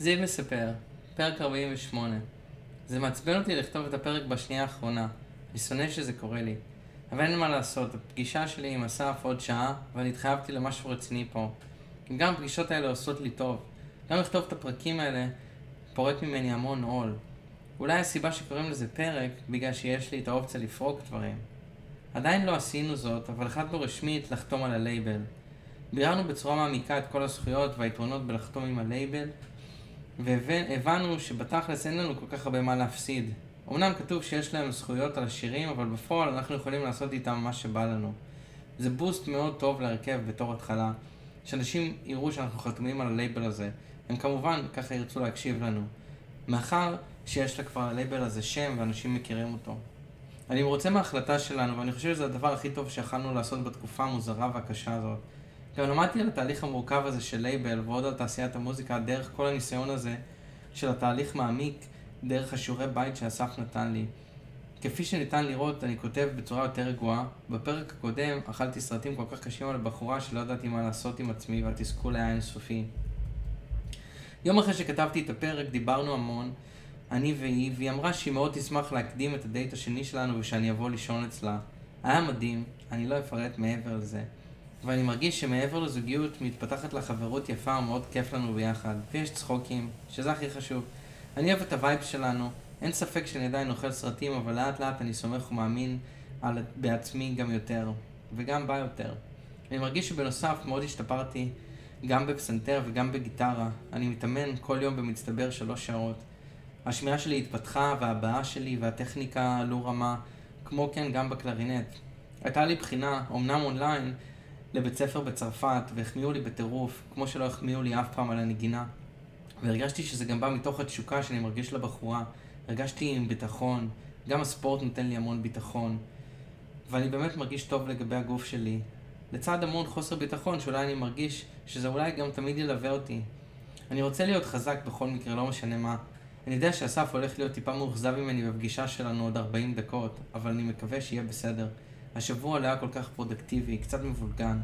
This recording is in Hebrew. זיו מספר, פרק 48. זה מעצבן אותי לכתוב את הפרק בשנייה האחרונה. אני שונא שזה קורה לי. אבל אין מה לעשות, הפגישה שלי עם אסף עוד שעה, ואני התחייבתי למשהו רציני פה. גם הפגישות האלה עושות לי טוב. גם לכתוב את הפרקים האלה פורט ממני המון עול. אולי הסיבה שקוראים לזה פרק, בגלל שיש לי את האופציה לפרוק דברים. עדיין לא עשינו זאת, אבל החלטנו רשמית לחתום על הלייבל. ביררנו בצורה מעמיקה את כל הזכויות והיתרונות בלחתום עם הלייבל, והבנו שבתכלס אין לנו כל כך הרבה מה להפסיד. אמנם כתוב שיש להם זכויות על השירים, אבל בפועל אנחנו יכולים לעשות איתם מה שבא לנו. זה בוסט מאוד טוב להרכב בתור התחלה, שאנשים יראו שאנחנו חתומים על הלייבל הזה. הם כמובן ככה ירצו להקשיב לנו. מאחר שיש לה כבר הלייבל הזה שם ואנשים מכירים אותו. אני מרוצה מההחלטה שלנו, ואני חושב שזה הדבר הכי טוב שיכלנו לעשות בתקופה המוזרה והקשה הזאת. גם למדתי על התהליך המורכב הזה של לייבל ועוד על תעשיית המוזיקה דרך כל הניסיון הזה של התהליך מעמיק דרך השיעורי בית שאסף נתן לי. כפי שניתן לראות, אני כותב בצורה יותר רגועה. בפרק הקודם אכלתי סרטים כל כך קשים על הבחורה שלא ידעתי מה לעשות עם עצמי והתסכול היה אינסופי. יום אחרי שכתבתי את הפרק דיברנו המון, אני והיא, והיא אמרה שהיא מאוד תשמח להקדים את הדייט השני שלנו ושאני אבוא לישון אצלה. היה מדהים, אני לא אפרט מעבר לזה. ואני מרגיש שמעבר לזוגיות מתפתחת לחברות יפה ומאוד כיף לנו ביחד. ויש צחוקים, שזה הכי חשוב. אני אוהב את הווייב שלנו, אין ספק שאני עדיין אוכל סרטים, אבל לאט לאט אני סומך ומאמין בעצמי גם יותר, וגם בה יותר. אני מרגיש שבנוסף מאוד השתפרתי גם בפסנתר וגם בגיטרה. אני מתאמן כל יום במצטבר 3 שעות. השמיעה שלי התפתחה והבעה שלי והטכניקה לא רמה, כמו כן גם בקלרינט. הייתה לי בחינה, אמנם אונליין, לבית ספר בצרפת, והחמיאו לי בטירוף, כמו שלא החמיאו לי אף פעם על הנגינה. והרגשתי שזה גם בא מתוך התשוקה שאני מרגיש לבחורה. הרגשתי עם ביטחון, גם הספורט נותן לי המון ביטחון. ואני באמת מרגיש טוב לגבי הגוף שלי. לצד המון חוסר ביטחון שאולי אני מרגיש שזה אולי גם תמיד ילווה אותי. אני רוצה להיות חזק בכל מקרה, לא משנה מה. אני יודע שאסף הולך להיות טיפה מאוכזב ממני בפגישה שלנו עוד 40 דקות, אבל אני מקווה שיהיה בסדר. השבוע היה כל כך פרודקטיבי, קצת מבולגן.